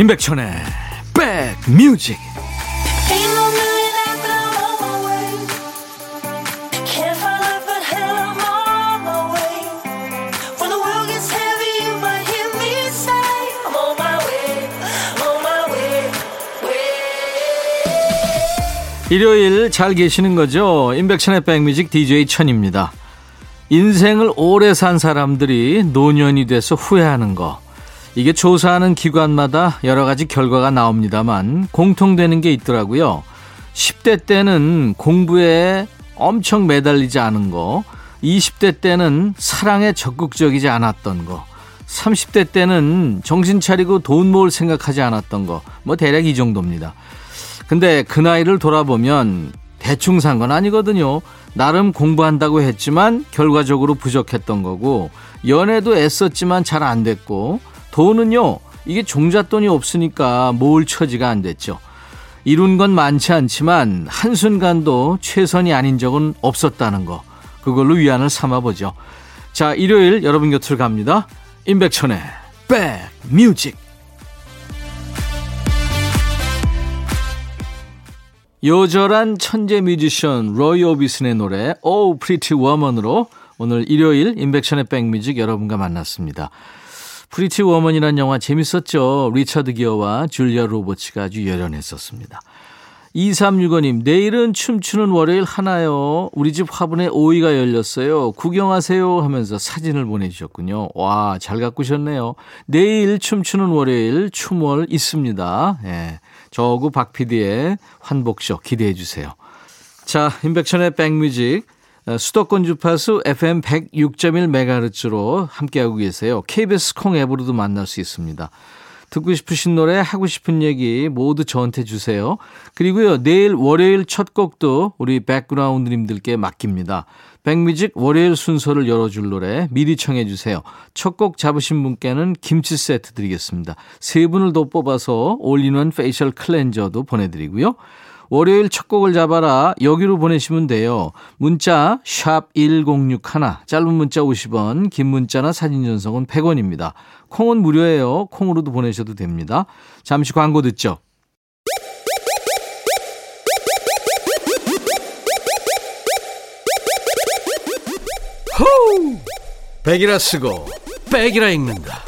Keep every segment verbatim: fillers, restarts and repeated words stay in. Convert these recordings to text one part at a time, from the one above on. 임백천의 백뮤직. 일요일 잘 계시는 거죠? 임백천의 백뮤직 디제이 천입니다. 인생을 오래 산 사람들이 노년이 돼서 후회하는 거, 이게 조사하는 기관마다 여러 가지 결과가 나옵니다만 공통되는 게 있더라고요. 십 대 때는 공부에 엄청 매달리지 않은 거, 이십 대 때는 사랑에 적극적이지 않았던 거, 삼십 대 때는 정신 차리고 돈 모을 생각하지 않았던 거, 뭐 대략 이 정도입니다. 근데 그 나이를 돌아보면 대충 산 건 아니거든요. 나름 공부한다고 했지만 결과적으로 부족했던 거고, 연애도 애썼지만 잘 안 됐고, 돈은요, 이게 종잣돈이 없으니까 모을 처지가 안 됐죠. 이룬 건 많지 않지만 한순간도 최선이 아닌 적은 없었다는 거, 그걸로 위안을 삼아보죠. 자, 일요일 여러분 곁을 갑니다. 임백천의 백뮤직. 요절한 천재 뮤지션 로이 오비슨의 노래 Oh Pretty Woman으로 오늘 일요일 임백천의 백뮤직 여러분과 만났습니다. 프리티 워먼이라는 영화 재밌었죠. 리처드 기어와 줄리아 로버츠가 아주 열연했었습니다. 이삼육오 님, 내일은 춤추는 월요일 하나요. 우리 집 화분에 오이가 열렸어요. 구경하세요 하면서 사진을 보내주셨군요. 와, 잘 가꾸셨네요. 내일 춤추는 월요일 춤월 있습니다. 예, 저구 박피디의 환복쇼 기대해 주세요. 자, 임백천의 백뮤직. 수도권 주파수 에프엠 백육 점 일 메가헤르츠로 함께하고 계세요. 케이비에스 콩 앱으로도 만날 수 있습니다. 듣고 싶으신 노래, 하고 싶은 얘기 모두 저한테 주세요. 그리고요, 내일 월요일 첫 곡도 우리 백그라운드님들께 맡깁니다. 백뮤직 월요일 순서를 열어줄 노래 미리 청해 주세요. 첫 곡 잡으신 분께는 김치 세트 드리겠습니다. 세 분을 더 뽑아서 올인원 페이셜 클렌저도 보내드리고요. 월요일 첫 곡을 잡아라, 여기로 보내시면 돼요. 문자 샵 천육십일, 짧은 문자 오십 원, 긴 문자나 사진 전송은 백 원입니다. 콩은 무료예요. 콩으로도 보내셔도 됩니다. 잠시 광고 듣죠. 호우! 백이라 쓰고 백이라 읽는다.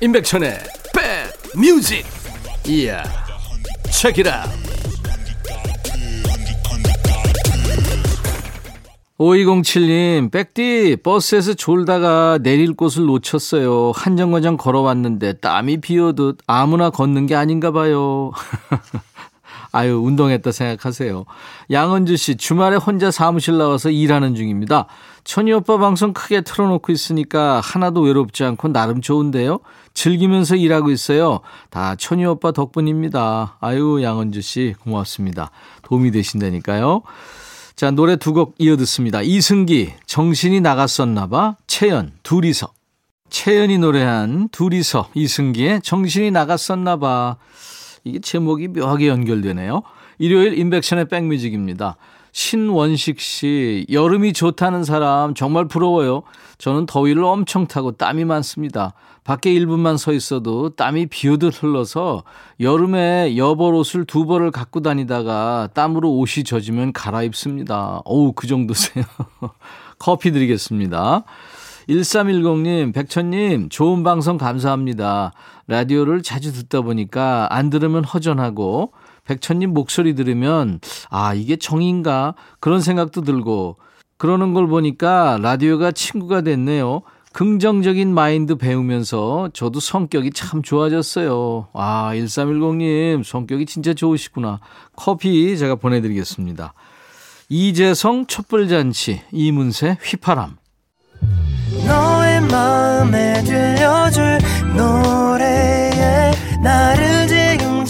임백천의 백뮤직. 이야, 체키라. 오이공칠 님, 백디 버스에서 졸다가 내릴 곳을 놓쳤어요. 한정거장 걸어왔는데 땀이 비오듯 아무나 걷는 게 아닌가 봐요. 아유, 운동했다 생각하세요. 양은주 씨, 주말에 혼자 사무실 나와서 일하는 중입니다. 천희 오빠 방송 크게 틀어놓고 있으니까 하나도 외롭지 않고 나름 좋은데요. 즐기면서 일하고 있어요. 다 천희 오빠 덕분입니다. 아유, 양은주 씨 고맙습니다. 도움이 되신다니까요. 자, 노래 두 곡 이어 듣습니다. 이승기, 정신이 나갔었나봐, 채연, 둘이서. 채연이 노래한 둘이서, 이승기의 정신이 나갔었나봐. 이게 제목이 묘하게 연결되네요. 일요일 임백천의 백뮤직입니다. 신원식 씨, 여름이 좋다는 사람 정말 부러워요. 저는 더위를 엄청 타고 땀이 많습니다. 밖에 일 분만 서 있어도 땀이 비오듯 흘러서 여름에 여벌 옷을 두 벌을 갖고 다니다가 땀으로 옷이 젖으면 갈아입습니다. 어우, 그 정도세요. 커피 드리겠습니다. 일삼일공 님, 백천님, 좋은 방송 감사합니다. 라디오를 자주 듣다 보니까 안 들으면 허전하고, 백천님 목소리 들으면 아, 이게 정인가 그런 생각도 들고, 그러는 걸 보니까 라디오가 친구가 됐네요. 긍정적인 마인드 배우면서 저도 성격이 참 좋아졌어요. 아, 일삼일공 님 성격이 진짜 좋으시구나. 커피 제가 보내드리겠습니다. 이재성 촛불잔치, 이문세 휘파람. 너의 마음에 들려줄 노래에 나를 지금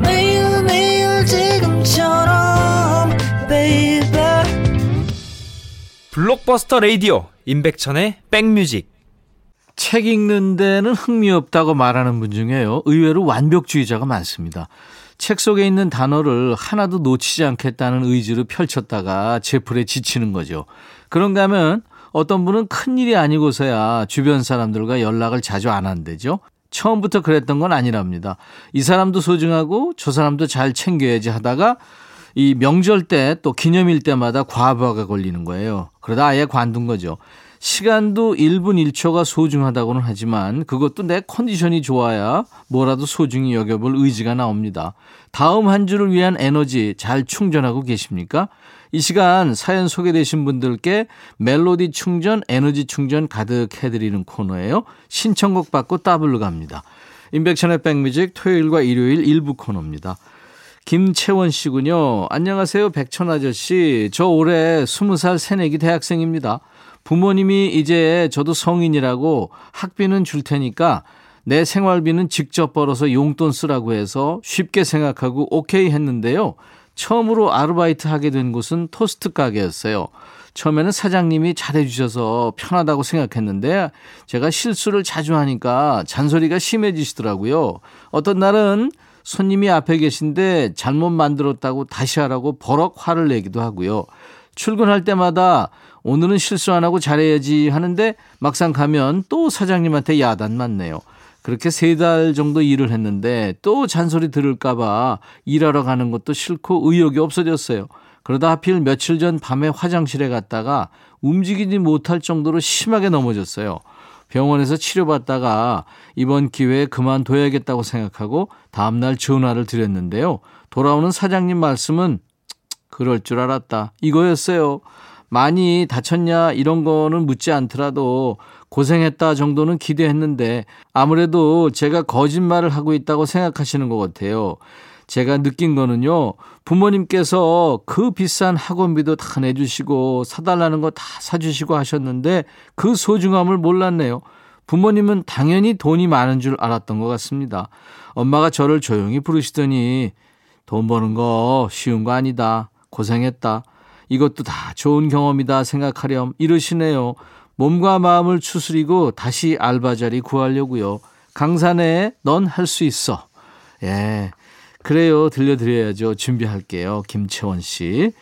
매우 블록버스터 라디오 임백천의 백뮤직. 책 읽는 데는 흥미없다고 말하는 분 중에요, 의외로 완벽주의자가 많습니다. 책 속에 있는 단어를 하나도 놓치지 않겠다는 의지로 펼쳤다가 제풀에 지치는 거죠. 그런가 하면 어떤 분은 큰일이 아니고서야 주변 사람들과 연락을 자주 안 한대죠. 처음부터 그랬던 건 아니랍니다. 이 사람도 소중하고 저 사람도 잘 챙겨야지 하다가 이 명절 때 또 기념일 때마다 과부하가 걸리는 거예요. 그러다 아예 관둔 거죠. 시간도 일 분 일 초가 소중하다고는 하지만 그것도 내 컨디션이 좋아야 뭐라도 소중히 여겨볼 의지가 나옵니다. 다음 한 주를 위한 에너지 잘 충전하고 계십니까? 이 시간 사연 소개되신 분들께 멜로디 충전, 에너지 충전 가득해드리는 코너예요. 신청곡 받고 따블로 갑니다. 임백천의 백뮤직 토요일과 일요일 일부 코너입니다. 김채원 씨군요. 안녕하세요, 백천 아저씨. 저 올해 스무 살 새내기 대학생입니다. 부모님이 이제 저도 성인이라고 학비는 줄 테니까 내 생활비는 직접 벌어서 용돈 쓰라고 해서 쉽게 생각하고 오케이 했는데요. 처음으로 아르바이트 하게 된 곳은 토스트 가게였어요. 처음에는 사장님이 잘해주셔서 편하다고 생각했는데 제가 실수를 자주 하니까 잔소리가 심해지시더라고요. 어떤 날은 손님이 앞에 계신데 잘못 만들었다고 다시 하라고 버럭 화를 내기도 하고요. 출근할 때마다 오늘은 실수 안 하고 잘해야지 하는데 막상 가면 또 사장님한테 야단 맞네요. 그렇게 세 달 정도 일을 했는데 또 잔소리 들을까 봐 일하러 가는 것도 싫고 의욕이 없어졌어요. 그러다 하필 며칠 전 밤에 화장실에 갔다가 움직이지 못할 정도로 심하게 넘어졌어요. 병원에서 치료받다가 이번 기회에 그만둬야겠다고 생각하고 다음날 전화를 드렸는데요. 돌아오는 사장님 말씀은 그럴 줄 알았다, 이거였어요. 많이 다쳤냐 이런 거는 묻지 않더라도 고생했다 정도는 기대했는데 아무래도 제가 거짓말을 하고 있다고 생각하시는 것 같아요. 제가 느낀 거는요, 부모님께서 그 비싼 학원비도 다 내주시고 사달라는 거 다 사주시고 하셨는데 그 소중함을 몰랐네요. 부모님은 당연히 돈이 많은 줄 알았던 것 같습니다. 엄마가 저를 조용히 부르시더니 돈 버는 거 쉬운 거 아니다, 고생했다, 이것도 다 좋은 경험이다 생각하렴 이러시네요. 몸과 마음을 추스리고 다시 알바 자리 구하려고요. 강산에 넌 할 수 있어. 예, 그래요, 들려드려야죠. 준비할게요. 김채원 씨,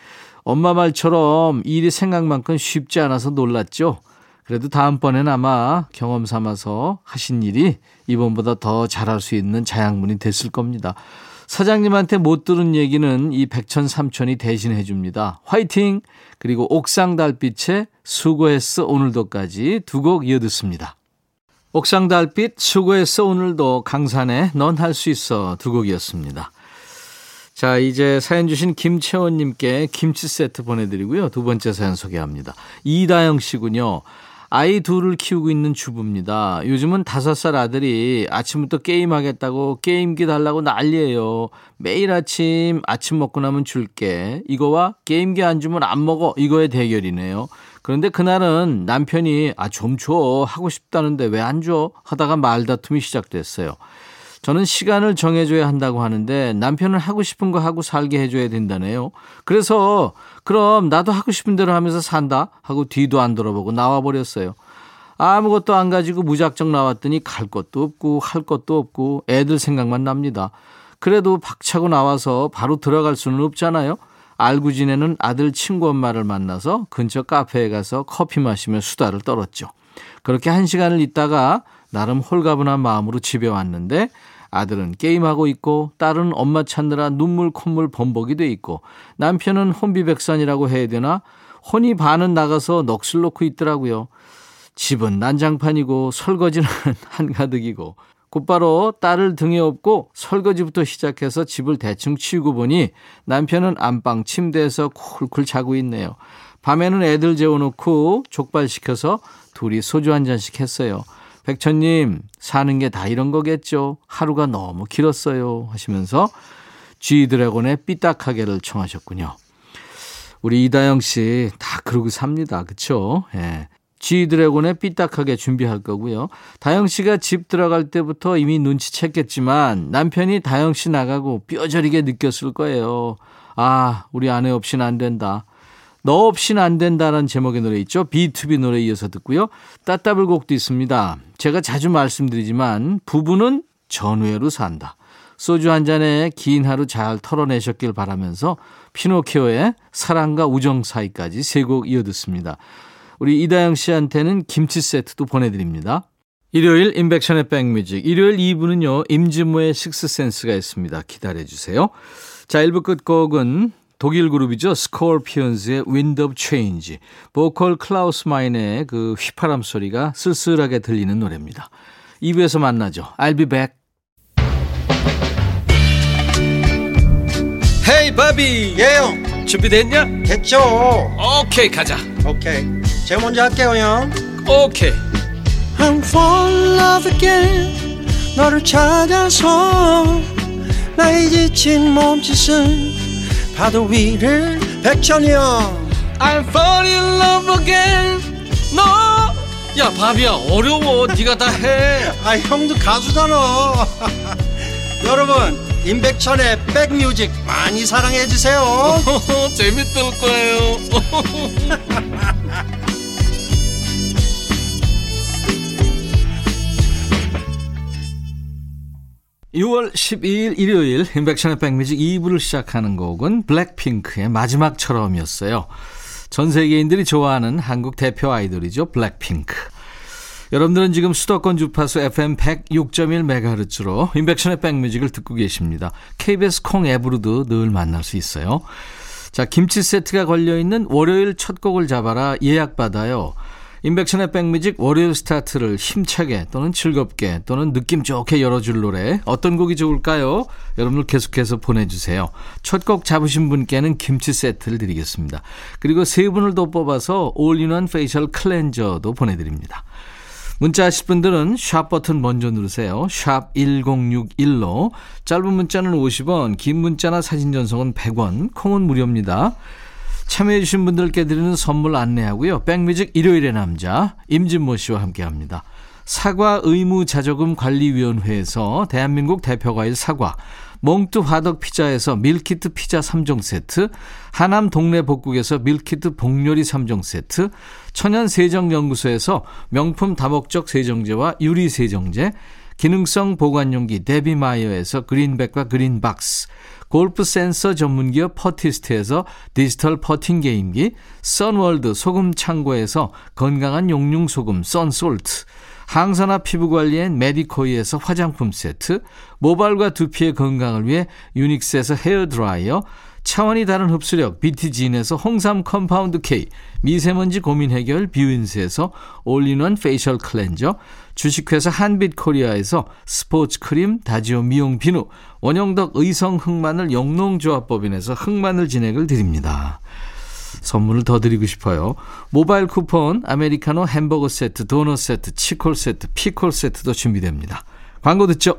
엄마 말처럼 일이 생각만큼 쉽지 않아서 놀랐죠. 그래도 다음번엔 아마 경험 삼아서 하신 일이 이번보다 더 잘할 수 있는 자양분이 됐을 겁니다. 사장님한테 못 들은 얘기는 이 백천 삼촌이 대신해 줍니다. 화이팅! 그리고 옥상달빛의 수고했어 오늘도까지 두 곡 이어듣습니다. 옥상달빛, 수고했어 오늘도, 강산에 넌 할 수 있어 두 곡이었습니다. 자, 이제 사연 주신 김채원님께 김치 세트 보내드리고요. 두 번째 사연 소개합니다. 이다영 씨군요. 아이 둘을 키우고 있는 주부입니다. 요즘은 다섯 살 아들이 아침부터 게임하겠다고 게임기 달라고 난리예요. 매일 아침 아침 먹고 나면 줄게, 이거와 게임기 안 주면 안 먹어, 이거의 대결이네요. 그런데 그날은 남편이 아, 좀 줘, 하고 싶다는데 왜 안 줘 하다가 말다툼이 시작됐어요. 저는 시간을 정해줘야 한다고 하는데 남편은 하고 싶은 거 하고 살게 해줘야 된다네요. 그래서 그럼 나도 하고 싶은 대로 하면서 산다 하고 뒤도 안 돌아보고 나와버렸어요. 아무것도 안 가지고 무작정 나왔더니 갈 것도 없고 할 것도 없고 애들 생각만 납니다. 그래도 박차고 나와서 바로 들어갈 수는 없잖아요. 알고 지내는 아들 친구 엄마를 만나서 근처 카페에 가서 커피 마시며 수다를 떨었죠. 그렇게 한 시간을 있다가 나름 홀가분한 마음으로 집에 왔는데 아들은 게임하고 있고 딸은 엄마 찾느라 눈물 콧물 범벅이 돼 있고 남편은 혼비백산이라고 해야 되나, 혼이 반은 나가서 넋을 놓고 있더라고요. 집은 난장판이고 설거지는 한가득이고 곧바로 딸을 등에 업고 설거지부터 시작해서 집을 대충 치우고 보니 남편은 안방 침대에서 쿨쿨 자고 있네요. 밤에는 애들 재워놓고 족발시켜서 둘이 소주 한 잔씩 했어요. 백천님, 사는 게 다 이런 거겠죠. 하루가 너무 길었어요 하시면서 G드래곤의 삐딱하게를 청하셨군요. 우리 이다영 씨 다 그러고 삽니다. 그렇죠? 예. G드래곤의 삐딱하게 준비할 거고요. 다영 씨가 집 들어갈 때부터 이미 눈치챘겠지만 남편이 다영 씨 나가고 뼈저리게 느꼈을 거예요. 아, 우리 아내 없이는 안 된다. 너 없인 안 된다는 제목의 노래 있죠. 비투비 노래 이어서 듣고요. 따따블곡도 있습니다. 제가 자주 말씀드리지만 부부는 전우애로 산다. 소주 한 잔에 긴 하루 잘 털어내셨길 바라면서 피노키오의 사랑과 우정 사이까지 세 곡 이어듣습니다. 우리 이다영 씨한테는 김치 세트도 보내드립니다. 일요일 임백천의 백뮤직. 일요일 이 부는요. 임진모의 식스센스가 있습니다. 기다려주세요. 자, 일 부 끝곡은 독일 그룹이죠. 스콜피언즈의 Wind of Change. 보컬 클라우스 마인의 그 휘파람 소리가 쓸쓸하게 들리는 노래입니다. 이 부에서 만나죠. I'll be back. Hey, 바비. 예영. Yeah. 준비됐냐? 됐죠. 오케이, okay, 가자. 오케이. Okay. 제가 먼저 할게요, 형. 오케이. Okay. I'm falling in love again. 너를 찾아서 나의 지친 몸짓은 파도 위를 백천이 형. I'm falling in love again. 너. No. 야, 바비야, 어려워. 네가 다 해. 아, 형도 가수잖아. 여러분. 임백천의 백뮤직 많이 사랑해 주세요. 재밌을 거예요. 유월 십이일 일요일 임백천의 백뮤직 이 부를 시작하는 곡은 블랙핑크의 마지막처럼이었어요. 전 세계인들이 좋아하는 한국 대표 아이돌이죠. 블랙핑크. 여러분들은 지금 수도권 주파수 에프엠 백육 점 일 메가헤르츠로 임백천의 백뮤직을 듣고 계십니다. 케이비에스 콩 앱으로도 늘 만날 수 있어요. 자, 김치 세트가 걸려있는 월요일 첫 곡을 잡아라 예약받아요. 임백천의 백뮤직 월요일 스타트를 힘차게 또는 즐겁게 또는 느낌 좋게 열어줄 노래 어떤 곡이 좋을까요? 여러분들 계속해서 보내주세요. 첫 곡 잡으신 분께는 김치 세트를 드리겠습니다. 그리고 세 분을 더 뽑아서 올인원 페이셜 클렌저도 보내드립니다. 문자 하실 분들은 샵 버튼 먼저 누르세요. 샵 일공육일로 짧은 문자는 오십 원, 긴 문자나 사진 전송은 백 원, 콩은 무료입니다. 참여해 주신 분들께 드리는 선물 안내하고요. 백뮤직 일요일의 남자 임진모 씨와 함께합니다. 사과 의무자조금 관리위원회에서 대한민국 대표과일 사과, 몽뚜 화덕 피자에서 밀키트 피자 삼 종 세트, 하남 동네 복국에서 밀키트 복요리 삼 종 세트, 천연 세정연구소에서 명품 다목적 세정제와 유리 세정제, 기능성 보관용기 데비마이어에서 그린백과 그린박스, 골프 센서 전문기업 퍼티스트에서 디지털 퍼팅 게임기, 선월드 소금 창고에서 건강한 용융 소금 선솔트, 항산화 피부관리엔 메디코이에서 화장품 세트, 모발과 두피의 건강을 위해 유닉스에서 헤어드라이어, 차원이 다른 흡수력 비티진에서 홍삼 컴파운드 K, 미세먼지 고민 해결 뷰인스에서 올인원 페이셜 클렌저, 주식회사 한빛코리아에서 스포츠 크림 다지오 미용 비누, 원형덕 의성 흑마늘 영농조합법인에서 흑마늘 진액을 드립니다. 선물을 더 드리고 싶어요. 모바일 쿠폰, 아메리카노 햄버거 세트, 도넛 세트, 치콜 세트, 피콜 세트도 준비됩니다. 광고 듣죠?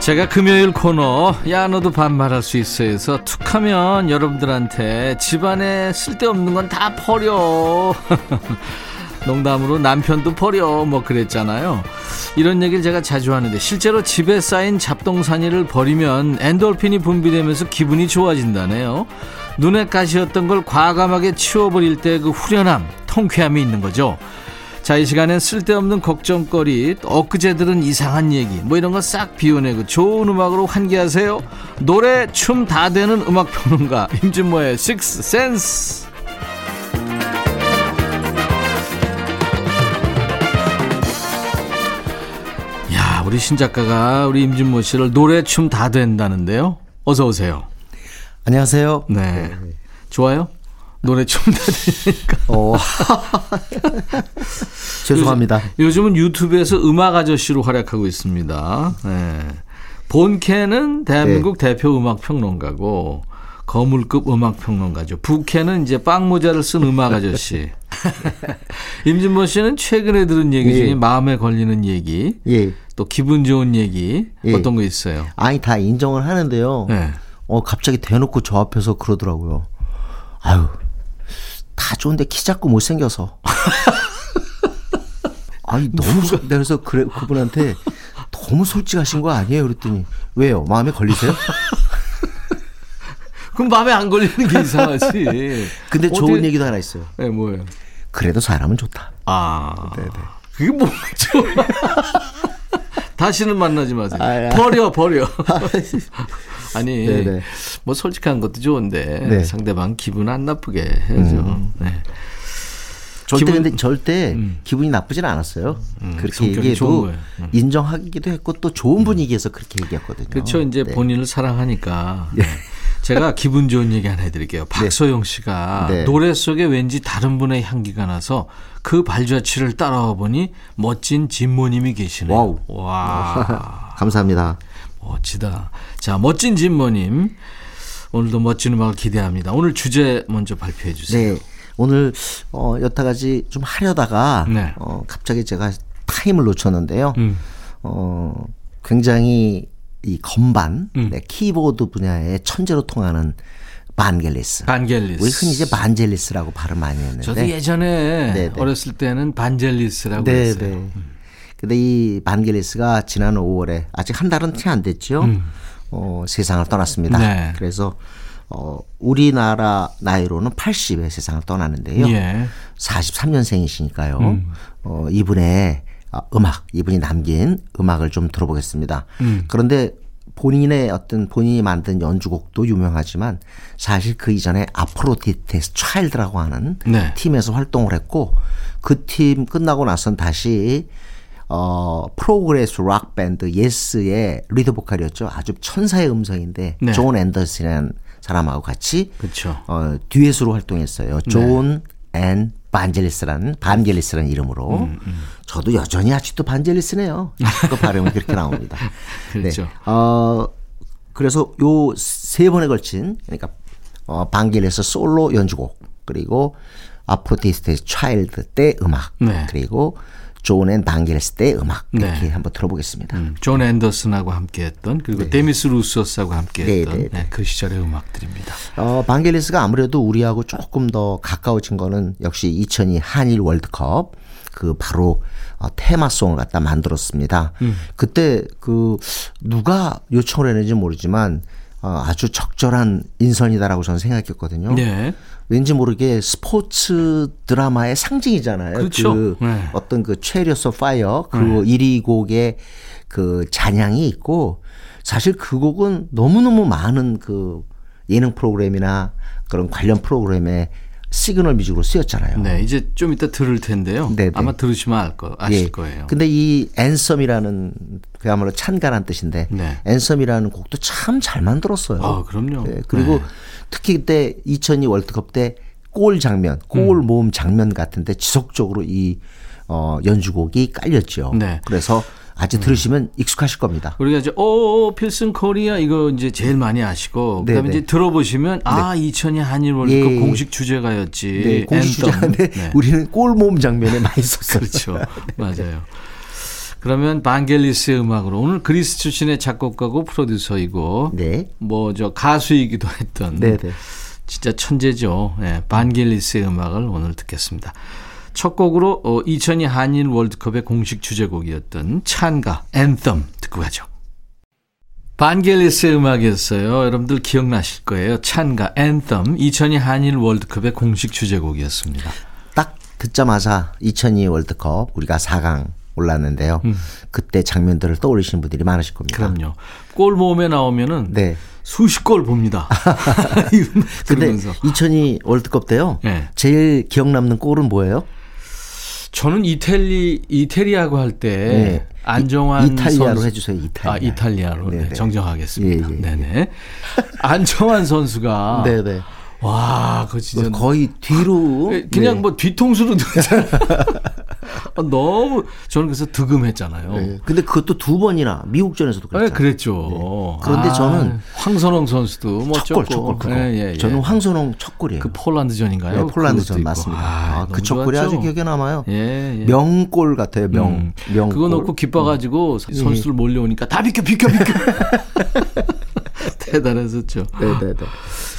제가 금요일 코너 야 너도 반말할 수 있어에서 툭하면 여러분들한테 집안에 쓸데없는 건 다 버려 농담으로 남편도 버려 뭐 그랬잖아요. 이런 얘기를 제가 자주 하는데 실제로 집에 쌓인 잡동사니를 버리면 엔돌핀이 분비되면서 기분이 좋아진다네요. 눈에 가시였던 걸 과감하게 치워버릴 때 그 후련함, 통쾌함이 있는 거죠. 자, 이 시간엔 쓸데없는 걱정거리, 엊그제들은 이상한 얘기 뭐 이런 거 싹 비워내고 좋은 음악으로 환기하세요. 노래, 춤 다 되는 음악평론가 임진모의 식스센스. 우리 신작가가 우리 임진모 씨를 노래 춤 다 된다는데요. 어서 오세요. 안녕하세요. 네, 네. 좋아요? 노래 춤 다 되니까. 어. 죄송합니다. 요즘, 요즘은 유튜브에서 음악 아저씨로 활약하고 있습니다. 네. 본캐는 대한민국 네. 대표 음악 평론가고 거물급 음악 평론가죠. 부캐는 이제 빵 모자를 쓴 음악 아저씨. 임진모 씨는 최근에 들은 얘기 중에 예. 마음에 걸리는 얘기, 예. 또 기분 좋은 얘기 예. 어떤 거 있어요? 아니 다 인정을 하는데요. 네. 어 갑자기 대놓고 저 앞에서 그러더라고요. 아유 다 좋은데 키 작고 못 생겨서. 아니 너무 누가... 그래서 그래, 그분한테 너무 솔직하신 거 아니에요? 그랬더니 왜요? 마음에 걸리세요? 그럼 마음에 안 걸리는 게 이상하지. 근데 어디... 좋은 얘기도 하나 있어요. 네, 뭐예요? 그래도 사람은 좋다. 아, 네네. 그게 뭐죠? 다시는 만나지 마세요. 아, 아. 버려, 버려. 아니, 네네. 뭐 솔직한 것도 좋은데 네. 상대방 기분 안 나쁘게 해야죠. 음. 네. 절대 기분, 근데 절대 음. 기분이 나쁘진 않았어요. 음, 그렇게 얘기해도 음. 인정하기도 했고 또 좋은 분위기에서 그렇게 얘기했거든요. 그렇죠. 이제 네. 본인을 사랑하니까. 네. 제가 기분 좋은 얘기 하나 해드릴게요. 박소영 씨가 네. 네. 노래 속에 왠지 다른 분의 향기가 나서 그 발자취를 따라와 보니 멋진 진모님이 계시네요. 와우. 와. 감사합니다. 멋지다. 자, 멋진 진모님. 오늘도 멋진 음악을 기대합니다. 오늘 주제 먼저 발표해 주세요. 네. 오늘 어, 여타까지 좀 하려다가 네. 어, 갑자기 제가 타임을 놓쳤는데요. 음. 어, 굉장히 이 건반, 음. 네, 키보드 분야의 천재로 통하는 반겔리스. 반겔리스. 우리 흔히 이제 반젤리스라고 발음 많이 했는데. 저도 예전에 네네. 어렸을 때는 반젤리스라고 네네. 했어요. 음. 근데 이 반겔리스가 지난 오월에 아직 한 달은 채 안 됐죠. 음. 어, 세상을 떠났습니다. 네. 그래서 어, 우리나라 나이로는 팔십에 세상을 떠나는데요. 예. 사십삼 년생이시니까요. 음. 어, 이분의 음악, 이분이 남긴 음악을 좀 들어보겠습니다. 음. 그런데 본인의 어떤 본인이 만든 연주곡도 유명하지만 사실 그 이전에 아프로디테스 차일드라고 하는 네. 팀에서 활동을 했고 그 팀 끝나고 나선 다시 어, 프로그레스 락 밴드 예스의 리드 보컬이었죠. 아주 천사의 음성인데 네. 존 앤더슨이라는 사람하고 같이 어, 듀엣으로 활동했어요. 존 앤 네. 반젤리스라는 반겔리스라는 이름으로 음, 음. 저도 여전히 아직도 반젤리스네요. 아직도 발음이 그렇게 나옵니다. 그렇죠. 네. 어, 그래서 요 세 번에 걸친 그러니까 어, 반겔리스 솔로 연주곡 그리고 아프로디테스 차일드 때 음악 네. 그리고 존 앤 반겔리스 때 음악 이렇게 네. 한번 들어보겠습니다. 음, 존 앤더슨하고 함께했던 그리고 네. 데미스 루소스하고 함께했던 네, 네, 네. 네, 그 시절의 음악들입니다. 어, 반겔리스가 아무래도 우리하고 조금 더 가까워진 거는 역시 이천이 한일 월드컵 그 바로 어, 테마송을 갖다 만들었습니다. 음. 그때 그 누가 요청을 했는지 모르지만 어, 아주 적절한 인선이다라고 저는 생각했거든요. 네. 왠지 모르게 스포츠 드라마의 상징이잖아요. 그렇죠. 그 네. 어떤 그 체리어스 오브 파이어 그리고 네. 일 위 곡의 그 잔향이 있고 사실 그 곡은 너무너무 많은 그 예능 프로그램이나 그런 관련 프로그램에 시그널 뮤직으로 쓰였잖아요. 네, 이제 좀 이따 들을 텐데요. 네네. 아마 들으시면 알 거, 아실 예. 거예요. 근데 이 앤섬이라는 그야말로 찬가란 뜻인데 네. 앤섬이라는 곡도 참 잘 만들었어요. 아, 그럼요. 네. 그리고 네. 특히 그때 이천이 월드컵 때 골 장면, 골 음. 모음 장면 같은데 지속적으로 이 어, 연주곡이 깔렸죠. 네. 그래서 아직 음. 들으시면 익숙하실 겁니다. 우리가 이제 오 필승 코리아 이거 이제 제일 많이 아시고 네네. 그다음에 이제 들어보시면 아 네. 이천이 한일 월드컵 예. 공식 주제가였지. 네. 공식 주제가인데 네. 우리는 골몸 장면에 많이 썼어요. 그렇죠. 맞아요. 그러면 반겔리스의 음악으로 오늘 그리스 출신의 작곡가고 프로듀서이고 네. 뭐 저 가수이기도 했던 네네. 진짜 천재죠. 네. 반겔리스의 음악을 오늘 듣겠습니다. 첫 곡으로 이천이 한일 월드컵의 공식 주제곡이었던 찬가, 앤섬 듣고 가죠. 반겔리스의 음악이었어요. 여러분들 기억나실 거예요. 찬가, 앤섬, 이천이 한일 월드컵의 공식 주제곡이었습니다. 딱 듣자마자 이천이 월드컵 우리가 사 강 올랐는데요. 음. 그때 장면들을 떠올리시는 분들이 많으실 겁니다. 그럼요. 골 모음에 나오면은 네. 수십 골 봅니다. 그런데 이천이 월드컵 때요. 네. 제일 기억 남는 골은 뭐예요? 저는 이태리, 이태리아고 할 때 네. 안정환 이, 이탈리아로 선수. 해주세요. 이탈리아. 아, 이탈리아로 네, 정정하겠습니다. 예, 예, 네네. 예. 안정환 선수가 네네. 와, 그거 진짜 거의 뒤로 그냥 네. 뭐 뒤통수로 들잖아요. 너무 저는 그래서 득음했잖아요. 네. 근데 그것도 두 번이나 미국전에서도 그랬잖아요. 네, 그랬죠. 네. 그런데 아, 저는 황선홍 선수도 뭐 첫골, 첫골 그거. 예, 예, 예. 저는 황선홍 첫골이에요. 그 폴란드전인가요? 네, 폴란드전 맞습니다. 아, 아, 그 첫골이 아주 기억에 남아요. 예, 예. 명골 같아요. 명, 음. 명골. 그거 넣고 기뻐가지고 음. 선수들 몰려오니까 다 비켜, 비켜, 비켜. 대단했었죠. 네네네.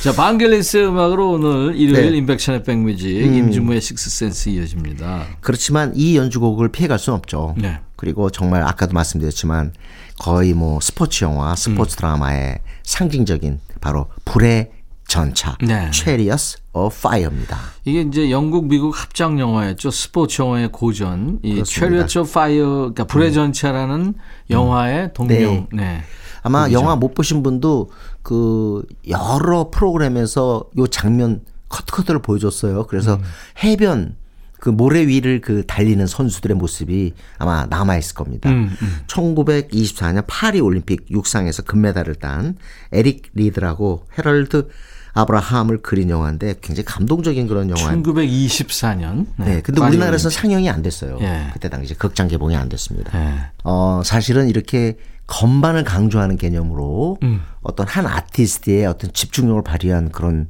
자, 반겔리스 음악으로 오늘 일요일 네. 임백천의 백뮤직 음. 임진모의 식스센스 이어집니다. 그렇지만 이 연주곡을 피해갈 수는 없죠. 네. 그리고 정말 아까도 말씀드렸지만 거의 뭐 스포츠 영화, 스포츠 음. 드라마의 상징적인 바로 불의 전차 네. 체리어스 오브 파이어입니다. 이게 이제 영국, 미국 합작 영화였죠. 스포츠 영화의 고전. 이 체리어스 오브 파이어, 그러니까 불의 전차라는 음. 영화의 동명. 네. 네. 아마 그렇죠. 영화 못 보신 분도 그 여러 프로그램에서 요 장면 컷컷을 보여줬어요. 그래서 음. 해변 그 모래 위를 그 달리는 선수들의 모습이 아마 남아있을 겁니다. 음, 음. 천구백이십사 년 파리 올림픽 육상에서 금메달을 딴 에릭 리드라고 헤럴드 아브라함을 그린 영화인데 굉장히 감동적인 그런 영화. 천구백이십사 년. 네. 네. 근데 우리나라에서 상영이 안 됐어요. 예. 그때 당시 극장 개봉이 안 됐습니다. 예. 어, 사실은 이렇게 건반을 강조하는 개념으로 음. 어떤 한 아티스트의 어떤 집중력을 발휘한 그런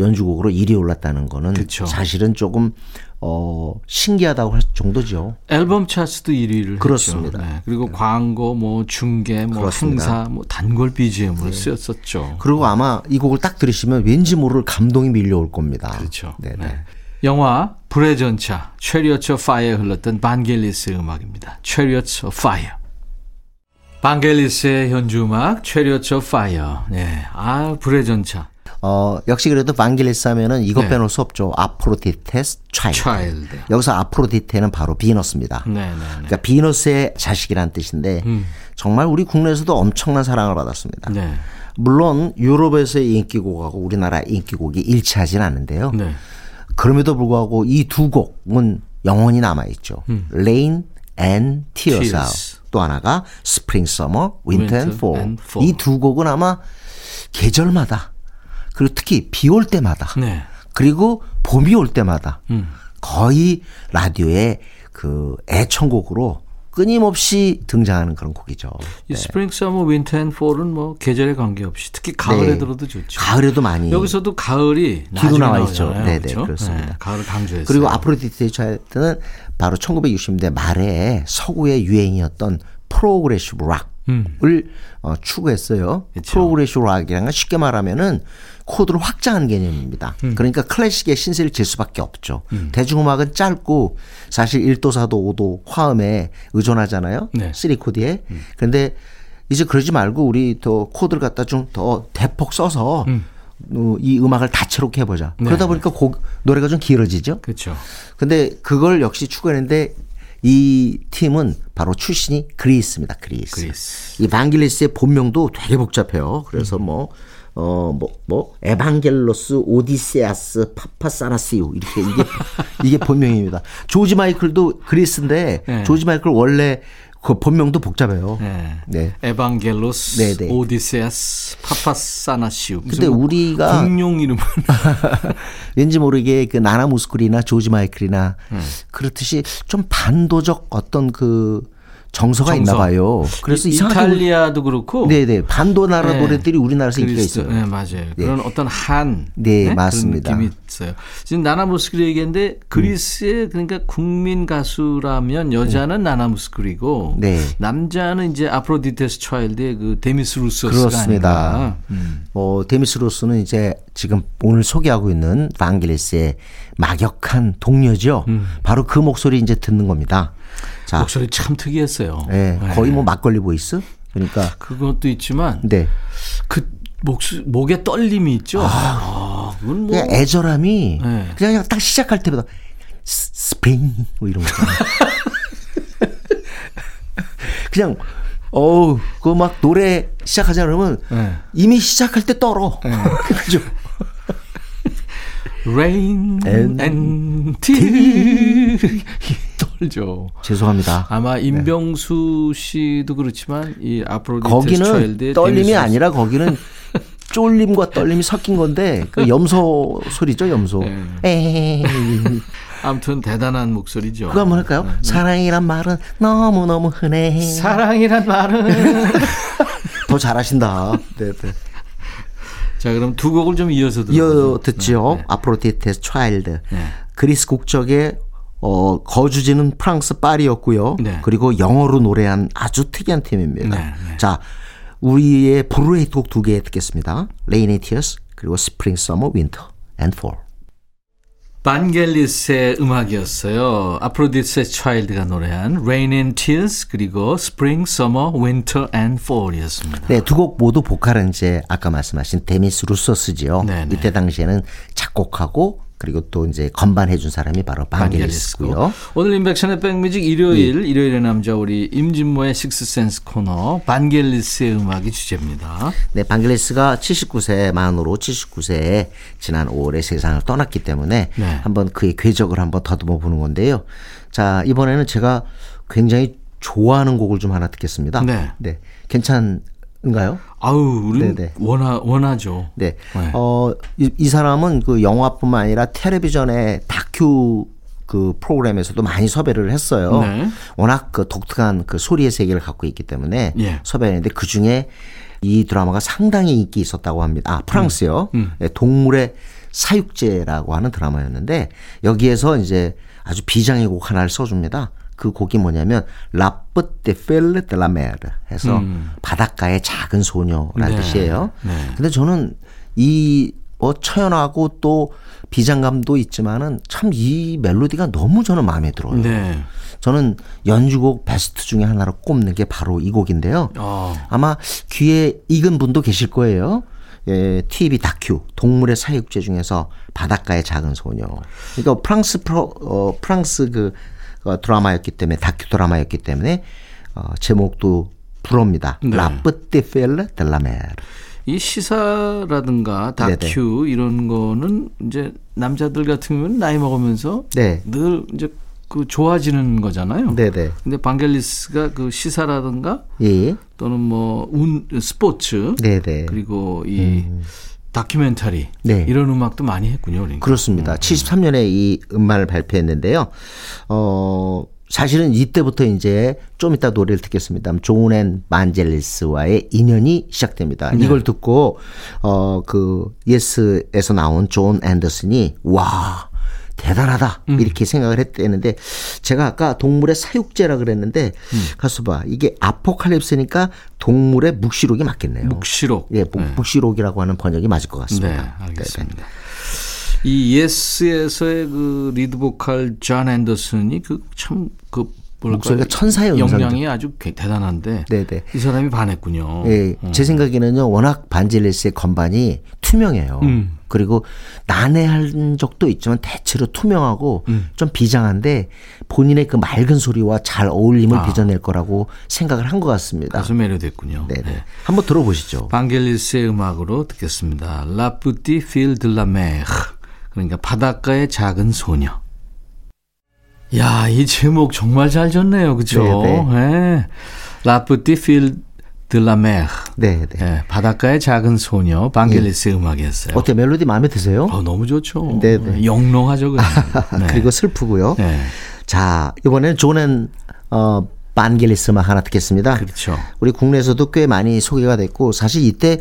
연주곡으로 일 위 올랐다는 거는 그쵸. 사실은 조금 어, 신기하다고 할 정도죠. 앨범 차트도 일 위를 그렇습니다. 했죠. 네. 그리고 네. 광고, 뭐 중계, 뭐 행사, 뭐 단골 비지엠으로 네. 쓰였었죠. 그리고 아마 이 곡을 딱 들으시면 왠지 모를 감동이 밀려올 겁니다. 그렇죠. 네네. 네. 영화 불의 전차, 체리어츠 오브 파이어에 흘렀던 반겔리스 음악입니다. 체리어츠 오브 파이어. 반겔리스의 현주 음악, 체리어츠 오브 파이어. 네. 아, 불의 전차. 어, 역시 그래도 반겔리스 하면은 이것 네. 빼놓을 수 없죠. 아프로디테스 차일드. 차일드. 여기서 아프로디테는 바로 비너스입니다. 네, 네, 네. 그러니까 비너스의 자식이란 뜻인데 음. 정말 우리 국내에서도 엄청난 사랑을 받았습니다. 네. 물론 유럽에서의 인기곡하고 우리나라 인기곡이 일치하진 않는데요. 네. 그럼에도 불구하고 이 두 곡은 영원히 남아있죠. 음. Rain and Tears, Tears. 또 하나가 Spring, Summer, Winter, Winter and Fall. 이 두 곡은 아마 계절마다 그리고 특히 비 올 때마다 네. 그리고 봄이 올 때마다 음. 거의 라디오의 그 애청곡으로 끊임없이 등장하는 그런 곡이죠. 이 네. 스프링, 서머, 윈터 앤 폴은 뭐 계절에 관계없이 특히 가을에 네. 들어도 좋죠. 가을에도 많이. 여기서도 가을이 뒤로 나와 있죠. 네네 그렇죠? 그렇습니다. 네. 가을을 강조했어요. 그리고 아프로디테스 차일드는 바로 천구백육십 년대 말에 서구의 유행이었던 프로그레시브 락을 음. 어, 추구했어요. 그렇죠. 프로그레시브 락이라는 건 쉽게 말하면은 코드를 확장한 개념입니다. 음. 그러니까 클래식의 신세를 질 수밖에 없죠. 음. 대중음악은 짧고 사실 일 도, 사 도, 오 도 화음에 의존하잖아요. 네. 쓰리 코드에. 음. 그런데 이제 그러지 말고 우리 더 코드를 갖다 좀 더 대폭 써서 음. 이 음악을 다채롭게 해보자. 네. 그러다 보니까 곡, 노래가 좀 길어지죠. 그렇죠. 근데 그걸 역시 추구했는데 이 팀은 바로 출신이 그리스입니다. 그리스. 그리스. 이 반겔리스의 본명도 되게 복잡해요. 그래서 음. 뭐 어, 뭐, 뭐, 에반겔로스, 오디세아스, 파파사라시우. 이렇게, 이게, 이게 본명입니다. 조지 마이클도 그리스인데, 네. 조지 마이클 원래 그 본명도 복잡해요. 네. 네. 에반겔로스, 네네. 오디세아스, 파파사나시우. 근데 우리가. 공룡 이름은. 왠지 모르게 그 나나 무스쿠리나 조지 마이클이나 음. 그렇듯이 좀 반도적 어떤 그 정서가 정서. 있나 봐요. 그래서 이탈리아도 그렇고, 네네 반도 나라 네. 노래들이 우리나라에서 인기가 있어요. 네 맞아요. 네. 그런 어떤 한, 네, 네? 맞습니다. 그런 느낌이 있어요. 지금 나나 무스쿠리 얘기했는데 그리스의 음. 그러니까 국민 가수라면 여자는 음. 나나 무스쿠리고, 네. 남자는 이제 아프로디테스 차일드의 그 데미스 루소스가 그렇습니다. 음. 어, 데미스 루소스는 이제 지금 오늘 소개하고 있는 반겔리스의 막역한 동료죠. 음. 바로 그 목소리 이제 듣는 겁니다. 자. 목소리 참 특이했어요. 네, 거의 네. 뭐 막걸리 보이스? 그러니까 그것도 있지만, 네. 그 목, 목에 떨림이 있죠. 아, 아, 그건 뭐. 그냥 애절함이 네. 그냥 딱 시작할 때마다 스페인 뭐 이런 거. 그냥 어우 그 막 노래 시작하자 그러면 네. 이미 시작할 때 떨어. 네. 그죠? Rain and, and tears. 힘들죠. 죄송합니다. 아마 임병수 네. 씨도 그렇지만 이 아프로디테스 차일드의 거기는 떨림이 아니라 거기는 쫄림과 떨림이 섞인 건데 그 염소 소리죠, 염소. 네. 아무튼 대단한 목소리죠. 그거 한번 할까요? 네. 사랑이란 말은 너무너무 흔해. 사랑이란 말은. 더 잘하신다. 네, 네. 자, 그럼 두 곡을 좀 이어서 이어 듣죠. 아프로디테스 차일드. 네. 그리스 국적의 어, 거주지는 프랑스 파리였고요. 네. 그리고 영어로 노래한 아주 특이한 팀입니다. 네, 네. 자, 우리의 브루레이 곡 두 개 듣겠습니다. Rainy Tears 그리고 Spring, Summer, Winter and Fall. 반겔리스의 음악이었어요. 아프로디테스 차일드가 노래한 Rain and Tears 그리고 Spring, Summer, Winter and Fall이었습니다. 네, 두 곡 모두 보컬은 이제 아까 말씀하신 데미스 루소스지요. 네네. 이때 당시에는 작곡하고 그리고 또 이제 건반해 준 사람이 바로 반겔리스고요. 오늘 임백천의 백뮤직 일요일 네. 일요일의 남자 우리 임진모의 식스센스 코너 반겔리스의 음악이 주제입니다. 네, 반겔리스가 칠십구 세 만으로 칠십구 세에 지난 오월에 세상을 떠났기 때문에 네. 한번 그의 궤적을 한번 더듬어 보는 건데요. 자, 이번에는 제가 굉장히 좋아하는 곡을 좀 하나 듣겠습니다. 네, 네. 괜찮. 인가요? 아우, 우리 원하 원하죠. 네, 네. 어, 이, 이 사람은 그 영화뿐만 아니라 텔레비전의 다큐 그 프로그램에서도 많이 섭외를 했어요. 네. 워낙 그 독특한 그 소리의 세계를 갖고 있기 때문에 예. 섭외했는데 그 중에 이 드라마가 상당히 인기 있었다고 합니다. 아, 프랑스요. 음, 음. 네, 동물의 사육제라고 하는 드라마였는데 여기에서 이제 아주 비장의 곡 하나를 써줍니다. 그 곡이 뭐냐면 라프테 펠레 델라메르 해서 음. 바닷가의 작은 소녀라는 네. 뜻이에요. 네. 근데 저는 이 뭐 처연하고 또 비장감도 있지만은 참 이 멜로디가 너무 저는 마음에 들어요. 네. 저는 연주곡 베스트 중에 하나로 꼽는 게 바로 이 곡인데요. 어. 아마 귀에 익은 분도 계실 거예요. 예, 티비 다큐 동물의 사육제 중에서 바닷가의 작은 소녀. 그러니까 프랑스 프로, 어, 프랑스 그 드라마였기 때문에 다큐 드라마였기 때문에 어, 제목도 불어입니다. 네. 라프테 펠레 델라메르. 이 시사라든가 다큐 네네. 이런 거는 이제 남자들 같은 경우는 나이 먹으면서 네. 늘 이제 그 좋아지는 거잖아요. 네네. 근데 반겔리스가 그 시사라든가 예. 또는 뭐 운, 스포츠 네네. 그리고 이 음. 다큐멘터리 네. 이런 음악도 많이 했군요. 그러니까. 그렇습니다. 음. 칠십삼 년에 이 음반을 발표했는데요. 어, 사실은 이때부터 이제 좀 이따 노래를 듣겠습니다. 존 앤 반젤리스와의 인연이 시작됩니다. 네. 이걸 듣고 어, 그 예스에서 나온 존 앤더슨이 와 대단하다 음. 이렇게 생각을 했대는데 제가 아까 동물의 사육제라 그랬는데 음. 가서 봐 이게 아포칼립스니까 동물의 묵시록이 맞겠네요. 묵시록. 예, 네. 묵시록이라고 하는 번역이 맞을 것 같습니다. 네, 알겠습니다. 네네. 이 예스에서의 그 리드 보컬 존 앤더슨이 그 참 그 목소리가 천사의 영향이 아주 대단한데 네네. 이 사람이 반했군요. 네, 음. 제 생각에는요 워낙 반젤리스의 건반이 투명해요. 음. 그리고 난해한 적도 있지만 대체로 투명하고 음. 좀 비장한데 본인의 그 맑은 소리와 잘 어울림을 아. 빚어낼 거라고 생각을 한 것 같습니다. 가수 매료됐군요. 네, 한번 들어보시죠. 반겔리스의 음악으로 듣겠습니다. La Petite Fille de la Mer 그러니까 바닷가의 작은 소녀. 야, 이 제목 정말 잘 졌네요, 그렇죠? 네. La Petite Fille de la Mer. 네, 네. 바닷가의 작은 소녀, 반겔리스의 네. 음악이었어요. 어때 멜로디 마음에 드세요? 어, 너무 좋죠. 네, 네. 영롱하죠, 그냥. 네. 그리고 슬프고요. 네. 자, 이번에는 존은 어, 반겔리스 음악 하나 듣겠습니다. 그렇죠. 우리 국내에서도 꽤 많이 소개가 됐고 사실 이때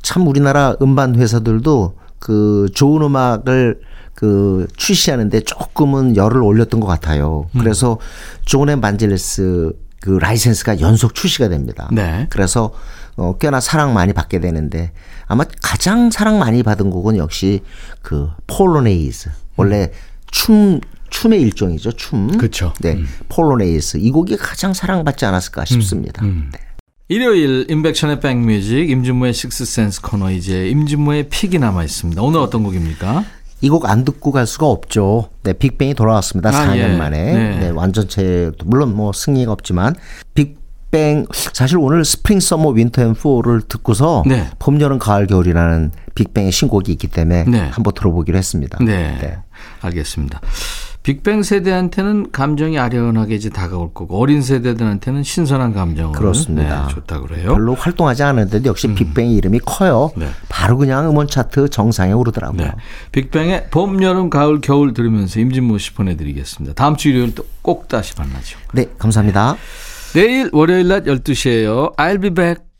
참 우리나라 음반 회사들도 그 좋은 음악을 그 출시하는데 조금은 열을 올렸던 것 같아요. 그래서 음. 존 앤 반젤리스 그 라이센스가 연속 출시가 됩니다. 네. 그래서 어, 꽤나 사랑 많이 받게 되는데 아마 가장 사랑 많이 받은 곡은 역시 그 폴로네이즈 원래 음. 춤 춤의 일종이죠. 춤. 그렇죠. 네. 음. 폴로네이즈 이 곡이 가장 사랑받지 않았을까 싶습니다. 음. 음. 네. 일요일 임백천의 백뮤직 임진모의 식스센스 코너 이제 임진모의 픽이 남아 있습니다. 오늘 어떤 곡입니까? 이 곡 안 듣고 갈 수가 없죠. 네, 빅뱅이 돌아왔습니다. 아, 사 년 예. 만에. 네. 네, 완전체 물론 뭐 승리가 없지만 빅뱅 사실 오늘 스프링, 서머, 윈터 앤 폴를 듣고서 네. 봄, 여름, 가을, 겨울이라는 빅뱅의 신곡이 있기 때문에 네. 한번 들어보기로 했습니다. 네. 네. 알겠습니다. 빅뱅 세대한테는 감정이 아련하게 이제 다가올 거고 어린 세대들한테는 신선한 감정으로 그렇습니다. 네, 좋다 그래요. 별로 활동하지 않았는데 역시 음. 빅뱅의 이름이 커요. 네. 바로 그냥 음원 차트 정상에 오르더라고요. 네. 빅뱅의 봄, 여름, 가을, 겨울 들으면서 임진모 씨 보내드리겠습니다. 다음 주 일요일 또 꼭 다시 만나죠. 네, 감사합니다. 네. 내일 월요일 낮 열두 시에요. I'll be back.